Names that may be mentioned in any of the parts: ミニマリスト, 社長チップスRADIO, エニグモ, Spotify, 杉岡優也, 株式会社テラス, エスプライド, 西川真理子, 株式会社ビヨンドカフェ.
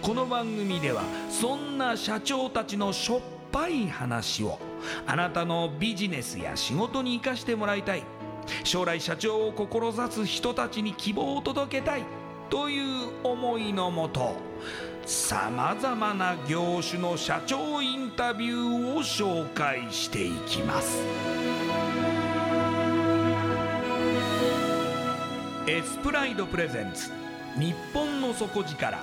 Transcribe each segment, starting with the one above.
この番組ではそんな社長たちのしょっぱい話をあなたのビジネスや仕事に生かしてもらいたい、将来社長を志す人たちに希望を届けたいという思いのもと、さまざまな業種の社長インタビューを紹介していきます。 S プライドプレゼンツ、日本の底力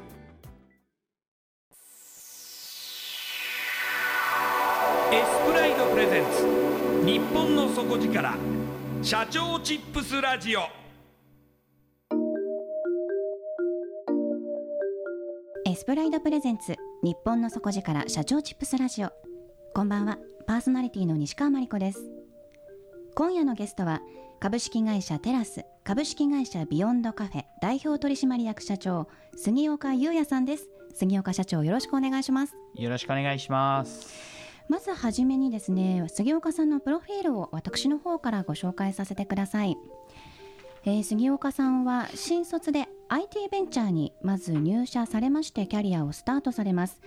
エスプライドプレゼンツ、日本の底力社長チップスラジオ。エスプライドプレゼンツ、日本の底力社長チップスラジオ。こんばんは、パーソナリティの西川真理子です。今夜のゲストは株式会社テラス、株式会社ビヨンドカフェ代表取締役社長、杉岡優也さんです。杉岡社長、よろしくお願いします。よろしくお願いします。まずはじめにですね、杉岡さんのプロフィールを私の方からご紹介させてください。杉岡さんは新卒で IT ベンチャーにまず入社されまして、キャリアをスタートされます。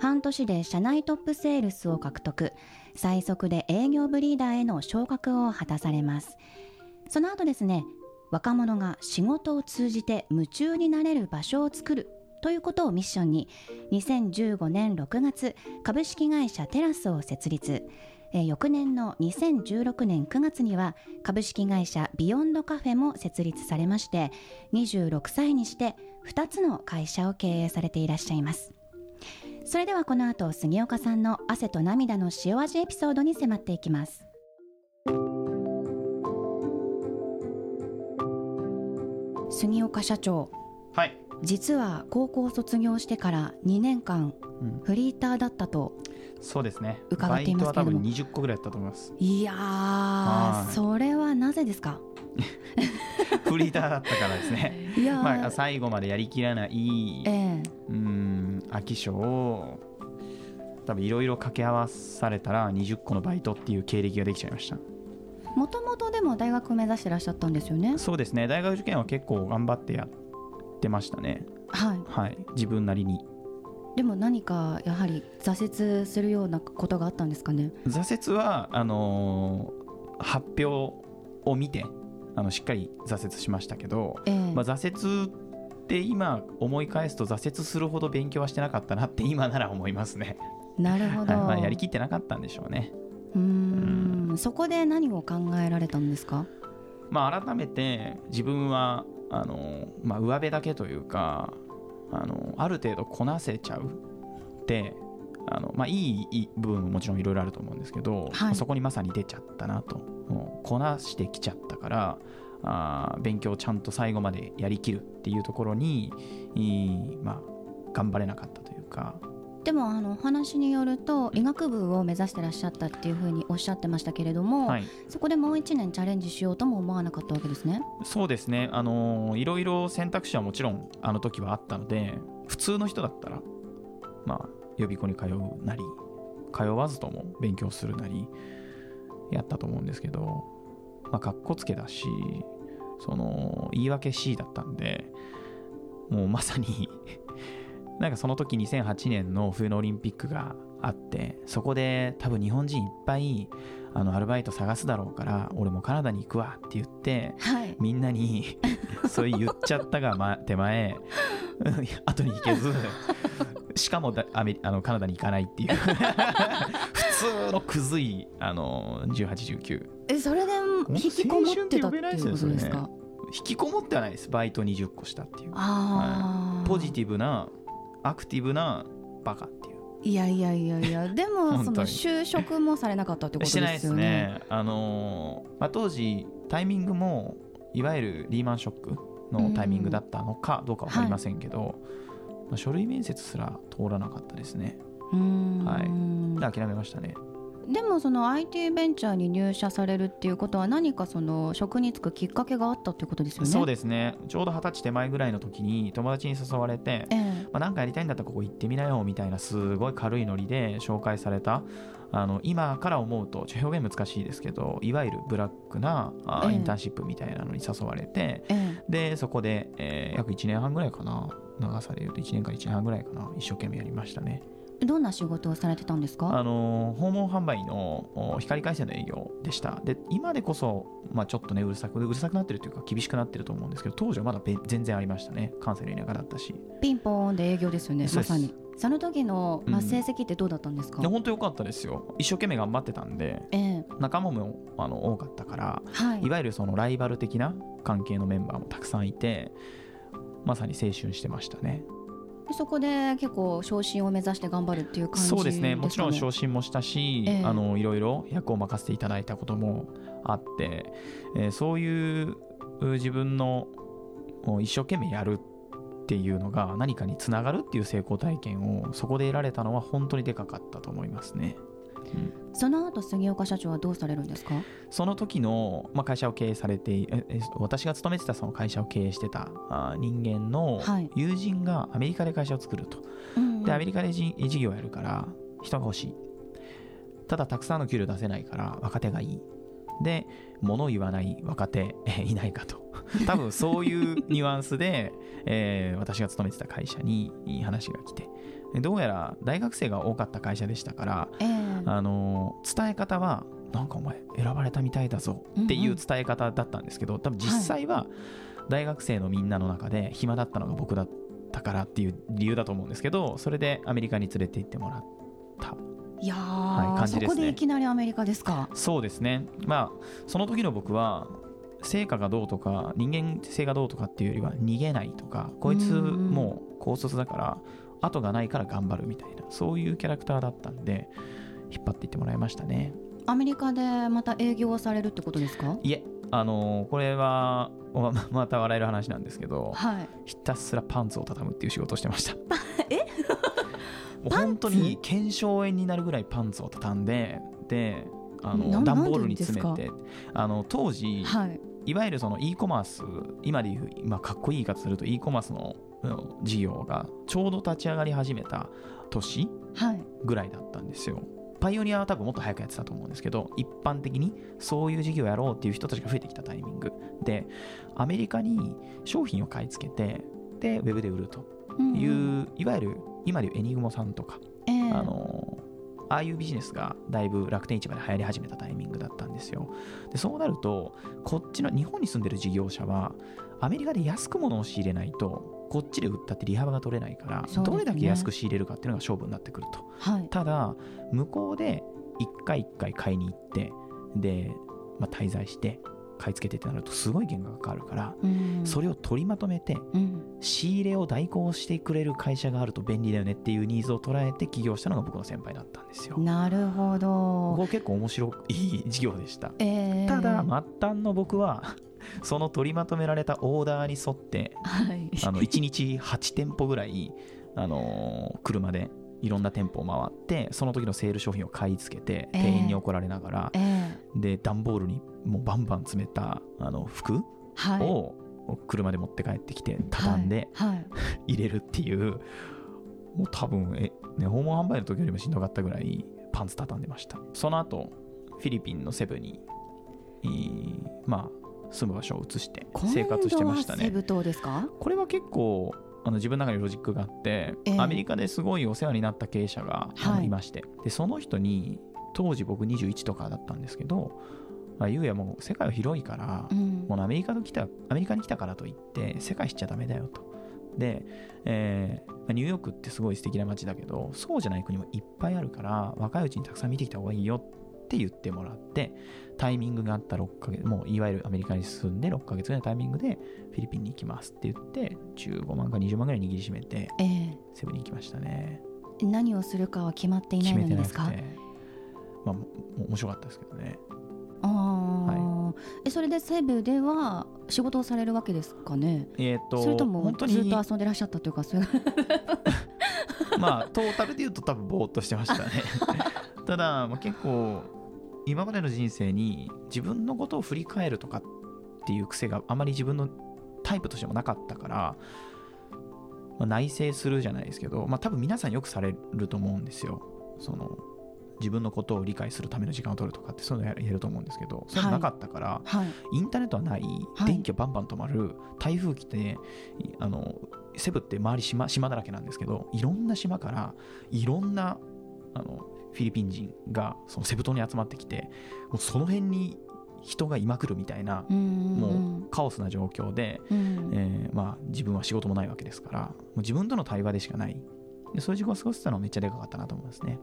半年で社内トップセールスを獲得、最速で営業部リーダーへの昇格を果たされます。その後ですね、若者が仕事を通じて夢中になれる場所を作るということをミッションに、2015年6月株式会社テラスを設立、翌年の2016年9月には株式会社ビヨンドカフェも設立されまして、26歳にして2つの会社を経営されていらっしゃいます。それではこの後、杉岡さんの汗と涙の塩味エピソードに迫っていきます。杉岡社長、はい、実は高校を卒業してから2年間フリーターだったと、そうですね、伺っていますけれども、バイトは多分20個ぐらいだったと思います。いやー、それはなぜですか？フリーターだったからですね。いや、まあ、最後までやりきらない、飽き性を多分いろいろ掛け合わされたら、20個のバイトっていう経歴ができちゃいました。もともとでも大学目指してらっしゃったんですよね。そうですね、大学受験は結構頑張ってやって出ましたね、はいはい、自分なりに。でも何かやはり挫折するようなことがあったんですかね。挫折は発表を見てしっかり挫折しましたけど、挫折って今思い返すと、挫折するほど勉強はしてなかったなって今なら思いますね。なるほど、はい、まあ、やりきってなかったんでしょうね。そこで何を考えられたんですか？まあ、改めて自分は上辺だけというか、ある程度こなせちゃうっていい部分ももちろんいろいろあると思うんですけど、はい、そこにまさに出ちゃったなと、もうこなしてきちゃったから、勉強をちゃんと最後までやりきるっていうところに、頑張れなかったというか。でもお話によると、医学部を目指してらっしゃったっていうふうにおっしゃってましたけれども、はい、そこでもう1年チャレンジしようとも思わなかったわけですね。そうですね、いろいろ選択肢はもちろんあの時はあったので、普通の人だったら、まあ、予備校に通うなり通わずとも勉強するなりやったと思うんですけど、まあ、かっこつけだしその言い訳 C だったんで、もうまさになんかその時2008年の冬のオリンピックがあって、そこで多分日本人いっぱいアルバイト探すだろうから俺もカナダに行くわって言って、はい、みんなにそう言っちゃったが、ま、手前後に行けずしかもカナダに行かないっていう普通のくずい18、19それで引きこもってたっていうことですか？引きこもってはないです。バイト20個したっていう、はい、ポジティブなアクティブなバカっていう。いやいやいやいやでもその就職もされなかったってことですよね。してないですね。まあ、当時タイミングもいわゆるリーマンショックのタイミングだったのかどうか分かりませんけど、はいまあ、書類面接すら通らなかったですね。はい、諦めましたね。でもその IT ベンチャーに入社されるっていうことは何かその職に就くきっかけがあったってことですよね。そうですね。ちょうど20歳手前ぐらいの時に友達に誘われて、まあ、なんかやりたいんだったらここ行ってみなよみたいなすごい軽いノリで紹介された今から思うとちょっと表現難しいですけどいわゆるブラックなインターンシップみたいなのに誘われて、でそこで、約1年半ぐらいかな、長さでいうと1年から1年半ぐらいかな、一生懸命やりましたね。どんな仕事をされてたんですか？訪問販売の光回線の営業でした。で今でこそ、まあ、ちょっとねうるさくなってるというか厳しくなってると思うんですけど、当時はまだ全然ありましたね。関西の田舎だったしピンポーンで営業ですよね。まさにその時の、まあ、成績ってどうだったんですか？本当良かったですよ。一生懸命頑張ってたんで、仲間も多かったから、はい、いわゆるそのライバル的な関係のメンバーもたくさんいてまさに青春してましたね。そこで結構昇進を目指して頑張るっていう感じですかね。そうですね。もちろん昇進もしたし、いろいろ役を任せていただいたこともあって、そういう自分の一生懸命やるっていうのが何かにつながるっていう成功体験をそこで得られたのは本当にでかかったと思いますね。うん、その後杉岡社長はどうされるんですか？その時の、まあ、会社を経営されて私が勤めてたその会社を経営してた人間の友人がアメリカで会社を作ると、でアメリカで事業をやるから人が欲しい、ただたくさんの給料出せないから若手がいい、で物を言わない若手いないかと多分そういうニュアンスで、私が勤めてた会社に話が来て、どうやら大学生が多かった会社でしたから、伝え方はなんかお前選ばれたみたいだぞっていう伝え方だったんですけど、多分実際は大学生のみんなの中で暇だったのが僕だったからっていう理由だと思うんですけど、それでアメリカに連れて行ってもらった。いやー、はい、感じですね。そこでいきなりアメリカですか？そうですね。まあその時の僕は成果がどうとか人間性がどうとかっていうよりは逃げないとか、こいつもう高卒だから後がないから頑張るみたいな、そういうキャラクターだったんで引っ張っていってもらいましたね。アメリカでまた営業をされるってことですか？いえ、これはまた笑える話なんですけど、はい、ひたすらパンツを畳むっていう仕事をしてました。もう本当に腱鞘炎になるぐらいパンツを畳んで、で段ボールに詰めて、当時、はい、いわゆるその e コマース、今でいう今かっこいい言い方すると e コマースの事業がちょうど立ち上がり始めた年ぐらいだったんですよ、はい、パイオニアは多分もっと早くやってたと思うんですけど、一般的にそういう事業やろうっていう人たちが増えてきたタイミングでアメリカに商品を買い付けて、でウェブで売るという、いわゆる今でいうエニグモさんとか、ああいうビジネスがだいぶ楽天市場で流行り始めたタイミングだったんですよ。でそうなるとこっちの日本に住んでる事業者はアメリカで安く物を仕入れないとこっちで売ったって利幅が取れないから、ね、どれだけ安く仕入れるかっていうのが勝負になってくると、はい、ただ向こうで一回一回買いに行ってで、まあ、滞在して買い付けてってなるとすごい原価がかかるから、それを取りまとめて、仕入れを代行してくれる会社があると便利だよねっていうニーズを捉えて起業したのが僕の先輩だったんですよ。なるほど。ここ結構面白い事業でした、ただ末端の僕はその取りまとめられたオーダーに沿って、はい、1日8店舗ぐらい、車でいろんな店舗を回ってその時のセール商品を買い付けて、店員に怒られながら、で段ボールにもうバンバン詰めた服を車で持って帰ってきて畳んで、入れるっていう、もう多分訪問販売の時よりもしんどかったぐらいパンツ畳んでました。その後フィリピンのセブに、まあ住む場所を移して生活してましたね。今度はセブ島ですか？これは結構自分の中にロジックがあって、アメリカですごいお世話になった経営者がいまして、はい、でその人に当時僕21とかだったんですけど、まあ、ゆうやもう世界は広いから、うん、もうアメリカに来たからといって世界知っちゃダメだよと。で、ニューヨークってすごい素敵な街だけどそうじゃない国もいっぱいあるから若いうちにたくさん見てきた方がいいよって言ってもらって、タイミングがあった6ヶ月、もういわゆるアメリカに進んで6ヶ月ぐらいのタイミングでフィリピンに行きますって言って15万か20万ぐらい握りしめてセブンに行きましたね。何をするかは決まっていないのにですか？決めてなくて、まあ、面白かったですけどね。あ、はい、それでセブでは仕事をされるわけですかね？それともずっと遊んでらっしゃったというかそれまあトータルでいうと多分ぼーっとしてましたねただ、まあ、結構今までの人生に自分のことを振り返るとかっていう癖があまり自分のタイプとしてもなかったから、まあ、内省するじゃないですけど、まあ、多分皆さんよくされると思うんですよ。その自分のことを理解するための時間を取るとかってそういうのやれると思うんですけど、それもなかったから、はいはい、インターネットはない、電気はバンバン止まる、はい、台風来て、ね、セブって周り 島だらけなんですけど、いろんな島からいろんなフィリピン人がそのセブ島に集まってきて、もうその辺に人がいまくるみたいな、もうカオスな状況で、まあ、自分は仕事もないわけですから、もう自分との対話でしかない。でそういう時間を過ごしてたのはめっちゃでかかったなと思いますね。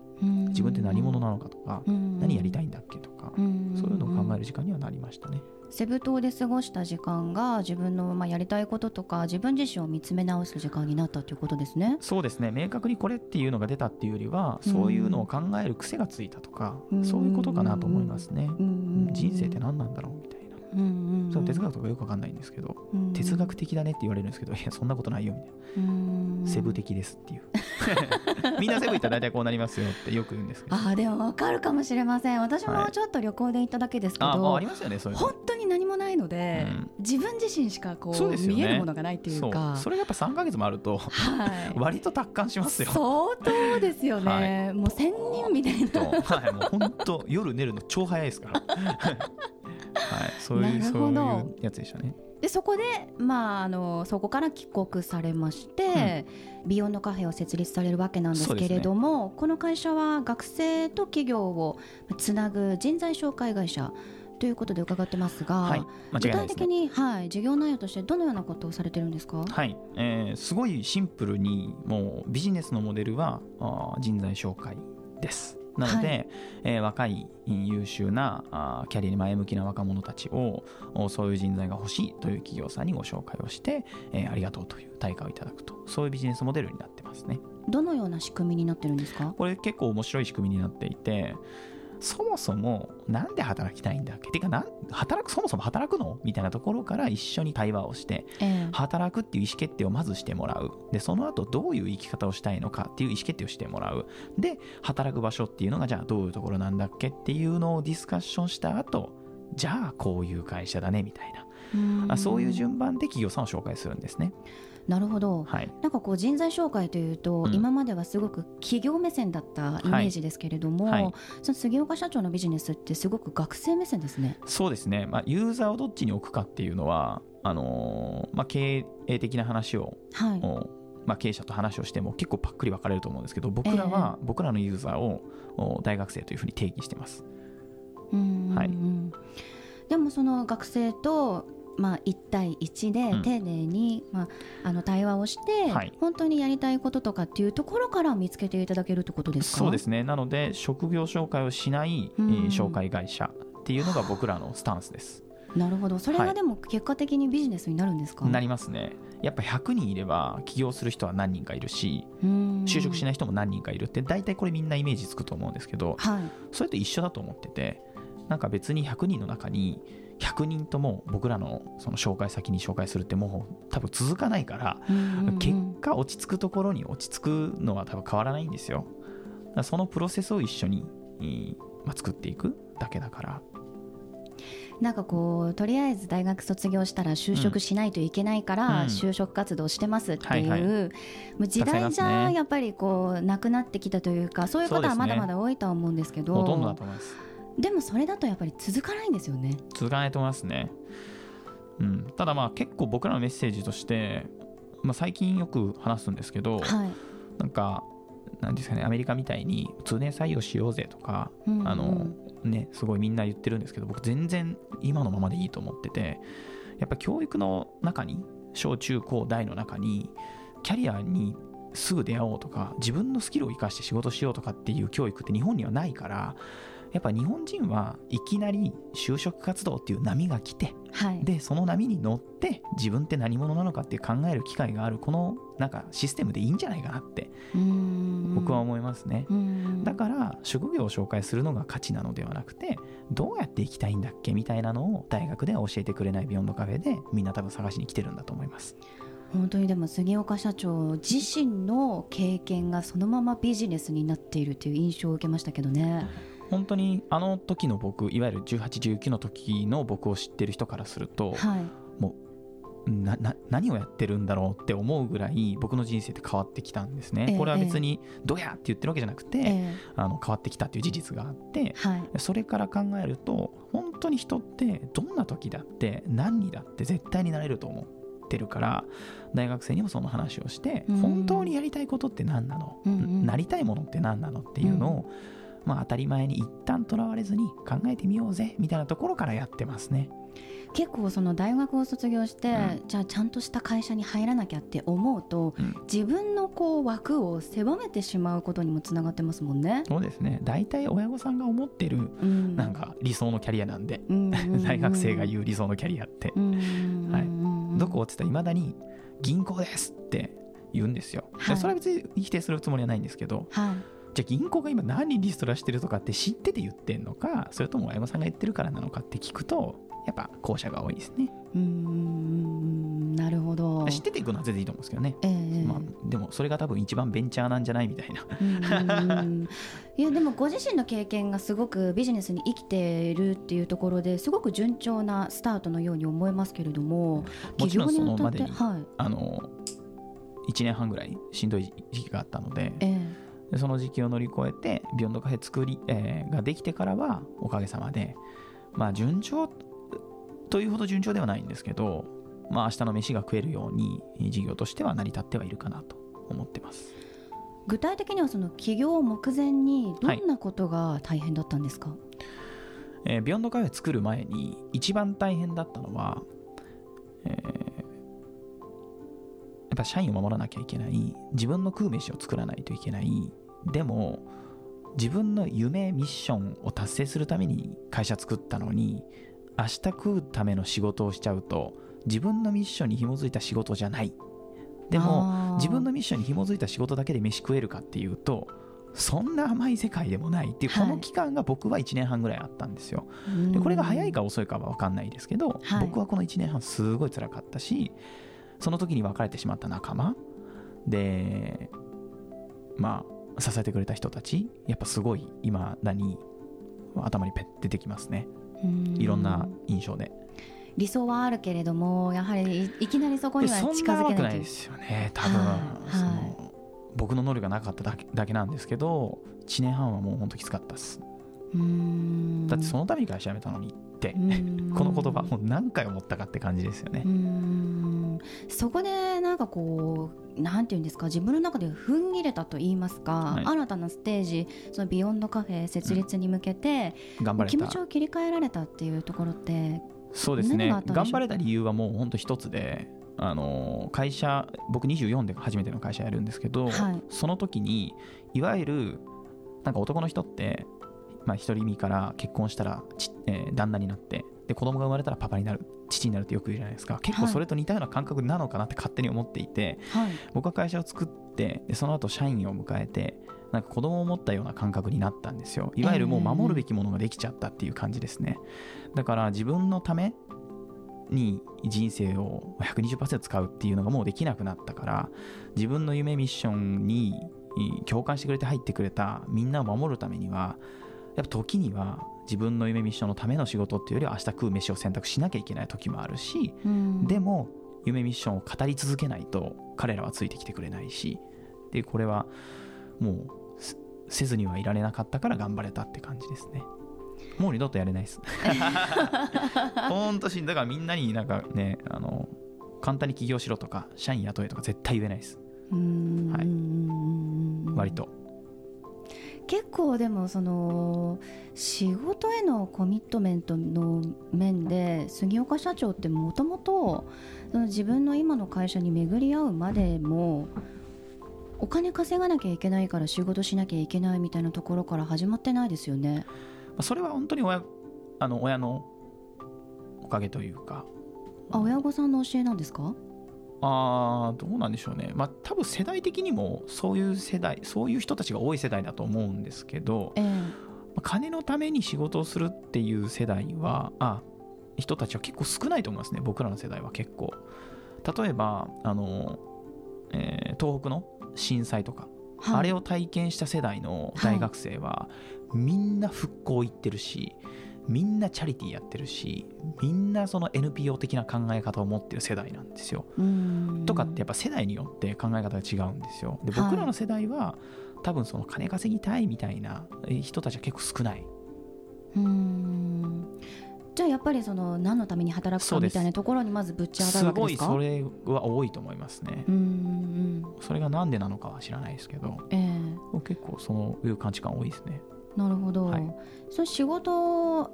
自分って何者なのかとか、何やりたいんだっけとか、そういうのを考える時間にはなりましたね。セブ島で過ごした時間が自分の、まあ、やりたいこととか自分自身を見つめ直す時間になったということですね。そうですね。明確にこれっていうのが出たっていうよりは、そういうのを考える癖がついたとか、そういうことかなと思いますね。人生って何なんだろうみたいな。その哲学とかよく分かんないんですけど、哲学的だねって言われるんですけど、いやそんなことないよみたいな、セブ的ですっていうみんなセブ行ったら大体こうなりますよってよく言うんですけどあ、でも分かるかもしれません。私もちょっと旅行で行っただけですけど、はい、ありますよね、そういうの。本当に何もないので、自分自身しかこう、見えるものがないっていうか、それがやっぱ3ヶ月もあると、はい、割と達観しますよ。相当ですよね、はい、もう仙人みたいな、はい、もう本当夜寝るの超早いですからはい、そういうやつでしたね。でそこで、まあ、そこから帰国されまして、ビヨンドカフェを設立されるわけなんですけれども、ね、この会社は学生と企業をつなぐ人材紹介会社ということで伺ってますが、はい、間違いないですね。具体的に、はい、事業内容としてどのようなことをされてるんですか？はい、すごいシンプルにもうビジネスのモデルは人材紹介です。なので、はい、若い優秀なキャリアに前向きな若者たちをそういう人材が欲しいという企業さんにご紹介をして、ありがとうという対価をいただくと、そういうビジネスモデルになってますね。どのような仕組みになってるんですか？これ結構面白い仕組みになっていて、そもそもなんで働きたいんだっけっていうか、そもそも働くのみたいなところから一緒に対話をして、働くっていう意思決定をまずしてもらう。でその後どういう生き方をしたいのかっていう意思決定をしてもらう。で働く場所っていうのがじゃあどういうところなんだっけっていうのをディスカッションした後、じゃあこういう会社だねみたいな、そういう順番で企業さんを紹介するんですね。なるほど、はい、なんかこう人材紹介というと、今まではすごく企業目線だったイメージですけれども、はいはい、その杉岡社長のビジネスってすごく学生目線ですね。そうですね、まあ、ユーザーをどっちに置くかっていうのはまあ、経営的な話を、はい、まあ、経営者と話をしても結構パックリ分かれると思うんですけど、僕らのユーザーを大学生というふうに定義してます。はい、でもその学生とまあ、1対1で丁寧に、まあ、対話をして、はい、本当にやりたいこととかっていうところから見つけていただけるってことですか？そうですね。なので職業紹介をしない、紹介会社っていうのが僕らのスタンスです。なるほど。それがでも結果的にビジネスになるんですか？はい、なりますね。やっぱ100人いれば起業する人は何人かいるし、就職しない人も何人かいるって、大体これみんなイメージつくと思うんですけど、はい、それと一緒だと思ってて、なんか別に100人の中に100人とも僕らのその紹介先に紹介するってもう多分続かないから、結果落ち着くところに落ち着くのは多分変わらないんですよ。そのプロセスを一緒に、まあ、作っていくだけだから、なんかこうとりあえず大学卒業したら就職しないといけないから就職活動してますっていう、もう時代じゃやっぱりこうなくなってきたというか、そういう方はまだまだ多いとは思うんですけど、ほとんどだと思います。でもそれだとやっぱり続かないんですよね。続かないと思いますね、うん、ただまあ結構僕らのメッセージとして、まあ、最近よく話すんですけど、はい、なんかなんですかね、アメリカみたいに通年採用しようぜとか、うんうん、ね、すごいみんな言ってるんですけど、僕全然今のままでいいと思ってて、やっぱ教育の中に小中高大の中にキャリアにすぐ出会おうとか自分のスキルを生かして仕事しようとかっていう教育って日本にはないから、やっぱ日本人はいきなり就職活動っていう波が来て、はい、でその波に乗って自分って何者なのかって考える機会がある、このなんかシステムでいいんじゃないかなって僕は思いますね。だから職業を紹介するのが価値なのではなくて、どうやって生きたいんだっけみたいなのを大学では教えてくれないビヨンドカフェでみんな多分探しに来てるんだと思います。本当にでも杉岡社長自身の経験がそのままビジネスになっているという印象を受けましたけどね。本当にあの時の僕、いわゆる18、19の時の僕を知ってる人からすると、はい、もう何をやってるんだろうって思うぐらい僕の人生って変わってきたんですね、これは別にどやって言ってるわけじゃなくて、変わってきたっていう事実があって、はい、それから考えると本当に人ってどんな時だって何にだって絶対になれると思うてるから、大学生にもその話をして、本当にやりたいことって何なの、なりたいものって何なのっていうのを、まあ、当たり前に一旦とらわれずに考えてみようぜみたいなところからやってますね。結構その大学を卒業して、じゃあちゃんとした会社に入らなきゃって思うと、自分のこう枠を狭めてしまうことにもつながってますもんね。そうですね、大体親御さんが思ってる、なんか理想のキャリアなんで、大学生が言う理想のキャリアって、どこって言ったらいまだに銀行ですって言うんですよ、はい、それは別に否定するつもりはないんですけど、じゃあ銀行が今何リストラしてるとかって知ってて言ってんのか、それとも親御さんが言ってるからなのかって聞くと、やっぱ後者が多いですね。なるほど。知ってていくのは全然いいと思うんですけどね、まあ、でもそれが多分一番ベンチャーなんじゃないみたいな。いやでもご自身の経験がすごくビジネスに生きているっていうところですごく順調なスタートのように思いますけれども、もちろんそのまでに、1年半ぐらいしんどい時期があったので、その時期を乗り越えてビヨンドカフェができてからはおかげさまで、まあ順調というほど順調ではないんですけど、まあ明日の飯が食えるように事業としては成り立ってはいるかなと思ってます。具体的にはその起業目前にどんなことが大変だったんですか？ビヨンドカフェ作る前に一番大変だったのは、やっぱ社員を守らなきゃいけない、自分の食う飯を作らないといけない、でも自分の夢ミッションを達成するために会社作ったのに明日食うための仕事をしちゃうと自分のミッションに紐づいた仕事じゃない、でも自分のミッションに紐づいた仕事だけで飯食えるかっていうとそんな甘い世界でもないっていう、この期間が僕は1年半ぐらいあったんですよ、でこれが早いか遅いかは分かんないですけど、僕はこの1年半すごい辛かったし、その時に別れてしまった仲間で、まあ支えてくれた人たち、やっぱすごい今だに頭にペッ出てきますね、いろんな印象で。理想はあるけれどもやはりいきなりそこには近づけない。そんなわけないですよね多分、その僕の能力がなかっただけなんですけど、1年半はもう本当きつかったです。だってそのために会社辞めたのにってこの言葉もう何回思ったかって感じですよね。そこでなんかこうなんていうんですか、自分の中で踏ん切れたと言いますか、新たなステージ、そのビヨンドカフェ設立に向けて、頑張れた気持ちを切り替えられたっていうところって。そうですね、頑張れた理由はもう本当一つで、会社、僕24で初めての会社やるんですけど、その時にいわゆるなんか男の人ってまあ、一人身から結婚したら旦那になって、で子供が生まれたらパパになる、父になるってよく言うじゃないですか。結構それと似たような感覚なのかなって勝手に思っていて、僕は会社を作ってでその後社員を迎えてなんか子供を持ったような感覚になったんですよ。いわゆるもう守るべきものができちゃったっていう感じですね。だから自分のために人生を 120% 使うっていうのがもうできなくなったから、自分の夢ミッションに共感してくれて入ってくれたみんなを守るためにはやっぱ時には自分の夢ミッションのための仕事っていうよりは明日食う飯を選択しなきゃいけない時もあるし、うん、でも夢ミッションを語り続けないと彼らはついてきてくれないし、でこれはもうせずにはいられなかったから頑張れたって感じですね。もう二度とやれないですほんとしんだから、みんなになんかね、簡単に起業しろとか社員雇えとか絶対言えないです。うーん、はい、割と結構でもその仕事へのコミットメントの面で杉岡社長ってもともと自分の今の会社に巡り合うまでもお金稼がなきゃいけないから仕事しなきゃいけないみたいなところから始まってないですよね。それは本当に親のおかげというか、あ、親御さんの教えなんですか？どうなんでしょうね。まあ多分世代的にもそういう人たちが多い世代だと思うんですけど、金のために仕事をするっていう世代は人たちは結構少ないと思いますね。僕らの世代は結構、例えば東北の震災とか、はい、あれを体験した世代の大学生は、はい、みんな復興行ってるし、みんなチャリティーやってるし、みんなその NPO 的な考え方を持ってる世代なんですよ。とかってやっぱ世代によって考え方が違うんですよ。で僕らの世代は、はい、多分その金稼ぎたいみたいな人たちは結構少ない。じゃあやっぱりその何のために働くかみたいなところにまずぶっちゃ当たるわけですか？すごいそれは多いと思いますね。それがなんでなのかは知らないですけど、結構そういう感じ感多いですね。なるほど、はい、その仕事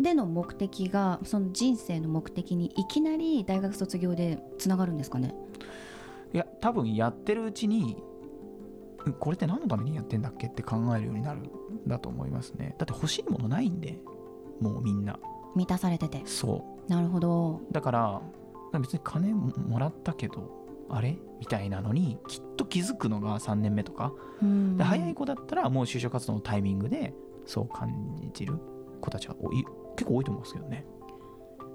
での目的がその人生の目的にいきなり大学卒業でつながるんですかね？いや、多分やってるうちにこれって何のためにやってんだっけって考えるようになるんだと思いますね。だって欲しいものないんで、もうみんな満たされてて。そう、なるほど。だから別に金もらったけどあれみたいなのにきっと気づくのが3年目とか、で早い子だったらもう就職活動のタイミングでそう感じる子たちは結構多いと思うんですけどね。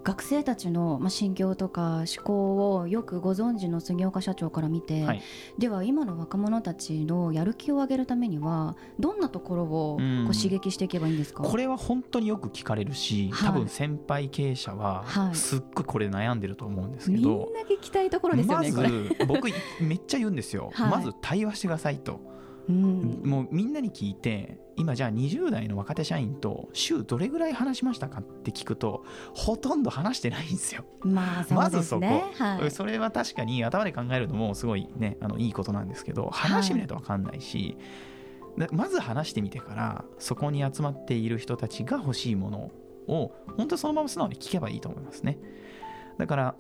学生たちの心境とか思考をよくご存知の杉岡社長から見て、はい、では今の若者たちのやる気を上げるためにはどんなところをこう刺激していけばいいんですか？これは本当によく聞かれるし、はい、多分先輩経営者はすっごいこれ悩んでると思うんですけど、はい、みんな聞きたいところですよね。まず僕めっちゃ言うんですよ、はい、まず対話してくださいと、もうみんなに聞いて、今じゃあ20代の若手社員と週どれぐらい話しましたかって聞くとほとんど話してないんですよ。まずそこ、はい、それは確かに頭で考えるのもすごいね、いいことなんですけど、話してみないと分かんないし、はい、まず話してみてからそこに集まっている人たちが欲しいものを本当そのまま素直に聞けばいいと思いますね。だから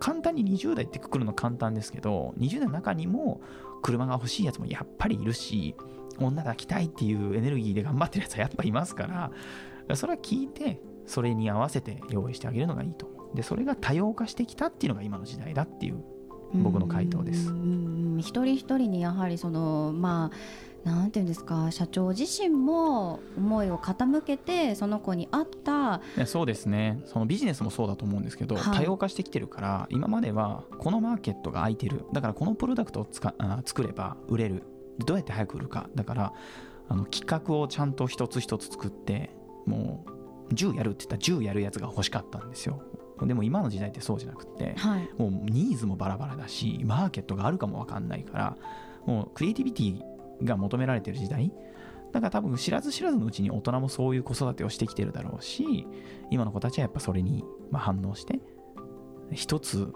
簡単に20代ってくくるの簡単ですけど、20代の中にも車が欲しいやつもやっぱりいるし、女抱きたいっていうエネルギーで頑張ってるやつはやっぱいますから、それは聞いてそれに合わせて用意してあげるのがいいと思う。でそれが多様化してきたっていうのが今の時代だっていう僕の回答です。一人一人にやはりそのなんていうんですか、社長自身も思いを傾けてその子に合った。そうですね、そのビジネスもそうだと思うんですけど、はい、多様化してきてるから、今まではこのマーケットが空いてる、だからこのプロダクトを作れば売れる、どうやって早く売るか、だから企画をちゃんと一つ一つ作って、もう10やるって言ったら10やるやつが欲しかったんですよ。でも今の時代ってそうじゃなくて、はい、もうニーズもバラバラだし、マーケットがあるかも分かんないから、もうクリエイティビティが求められてる時代だから、多分知らず知らずのうちに大人もそういう子育てをしてきてるだろうし、今の子たちはやっぱそれに反応して、一つ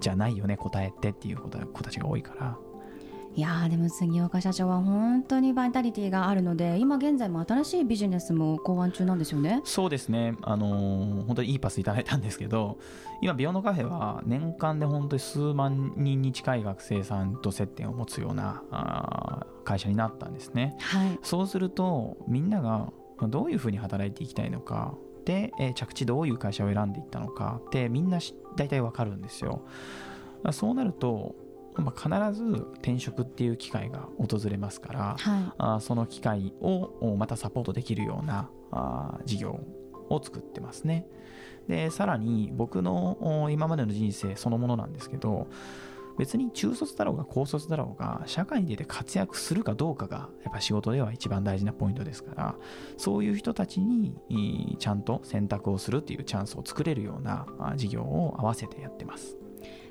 じゃないよね答えってっていう子たちが多いから。いやでも杉岡社長は本当にバイタリティがあるので、今現在も新しいビジネスも考案中なんですよね。そうですね、本当にいいパスいただいたんですけど、今ビヨンドカフェは年間で本当に数万人に近い学生さんと接点を持つような会社になったんですね、はい、そうするとみんながどういうふうに働いていきたいのかで、着地どういう会社を選んでいったのかってみんな大体わかるんですよ。そうなると必ず転職っていう機会が訪れますから、はい、その機会をまたサポートできるような事業を作ってますね。でさらに僕の今までの人生そのものなんですけど、別に中卒だろうが高卒だろうが社会に出て活躍するかどうかがやっぱ仕事では一番大事なポイントですから、そういう人たちにちゃんと選択をするっていうチャンスを作れるような事業を合わせてやってます。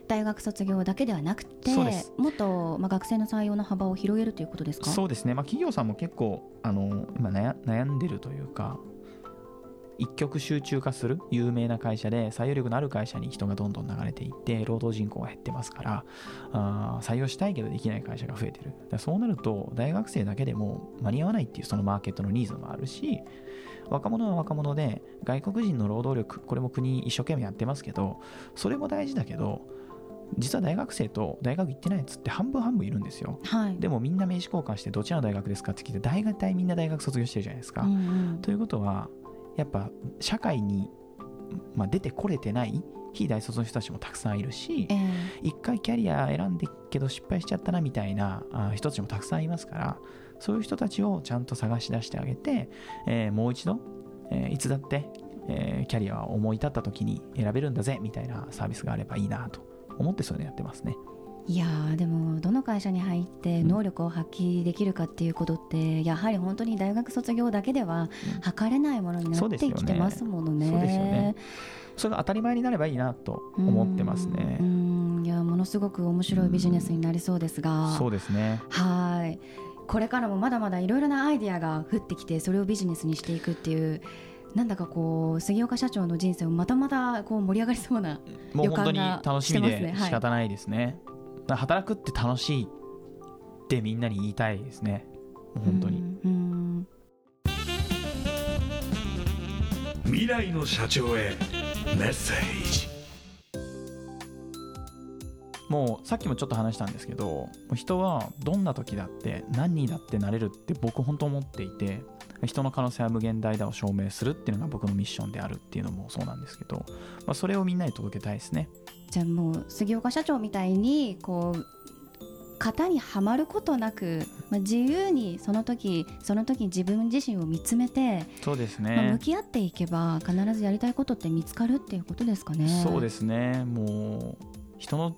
大学卒業だけではなくて、もっと、学生の採用の幅を広げるということですか？そうですね、企業さんも結構今悩んでるというか、一極集中化する有名な会社で採用力のある会社に人がどんどん流れていって労働人口が減ってますから、採用したいけどできない会社が増えてる。だからそうなると大学生だけでも間に合わないっていうそのマーケットのニーズもあるし、若者は若者で外国人の労働力、これも国一生懸命やってますけど、それも大事だけど実は大学生と大学行ってないやつって半分半分いるんですよ、はい、でもみんな名刺交換してどちらの大学ですかって聞いて大体みんな大学卒業してるじゃないですか、うんうん、ということはやっぱ社会に、出てこれてない非大卒の人たちもたくさんいるし、一回キャリア選んでけど失敗しちゃったなみたいな人たちもたくさんいますから、そういう人たちをちゃんと探し出してあげて、もう一度、いつだって、キャリアを思い立った時に選べるんだぜみたいなサービスがあればいいなと思ってそういうのやってますね。いやー、でもどの会社に入って能力を発揮できるかっていうことって、やはり本当に大学卒業だけでは測れないものになってきてますものね。そうですよね。それが当たり前になればいいなと思ってますね。いや、ものすごく面白いビジネスになりそうですが、そうですね。はい、これからもまだまだいろいろなアイデアが降ってきて、それをビジネスにしていくっていう、なんだか杉岡社長の人生をまたまた盛り上がりそうな予感がしてますね。もう本当に楽しみで仕方ないですね、はい。働くって楽しいってみんなに言いたいですね、本当に。うん、未来の社長へメッセージ。もうさっきもちょっと話したんですけど、人はどんな時だって何にだってなれるって僕本当思っていて、人の可能性は無限大だを証明するっていうのが僕のミッションであるっていうのもそうなんですけど、それをみんなに届けたいですね。じゃあもう杉岡社長みたいに型にはまることなく、自由にその時その時自分自身を見つめて、そうですね、向き合っていけば必ずやりたいことって見つかるっていうことですかね。そうですね。もう人の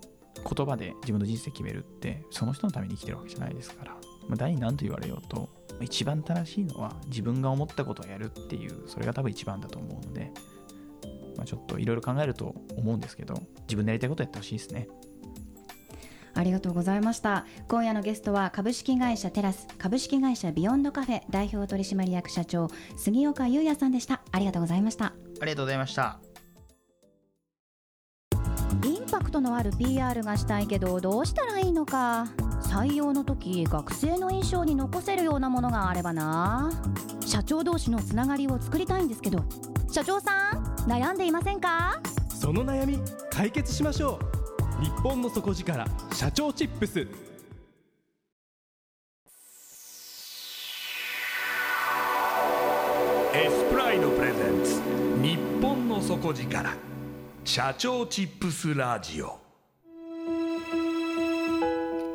言葉で自分の人生決めるってその人のために生きてるわけじゃないですから、誰に何と言われようと一番正しいのは自分が思ったことをやるっていう、それが多分一番だと思うので、ちょっといろいろ考えると思うんですけど、自分でやりたいことやってほしいですね。ありがとうございました。今夜のゲストは株式会社テラス株式会社ビヨンドカフェ代表取締役社長杉岡裕也さんでした。ありがとうございました。ありがとうございました。インパクトのある PR がしたいけどどうしたらいいのか。採用の時学生の印象に残せるようなものがあればな。社長同士のつながりを作りたいんですけど、社長さん悩んでいませんか？その悩み解決しましょう。日本の底力社長チップス。エスプライドプレゼンツ日本の底力社長チップスラジオ。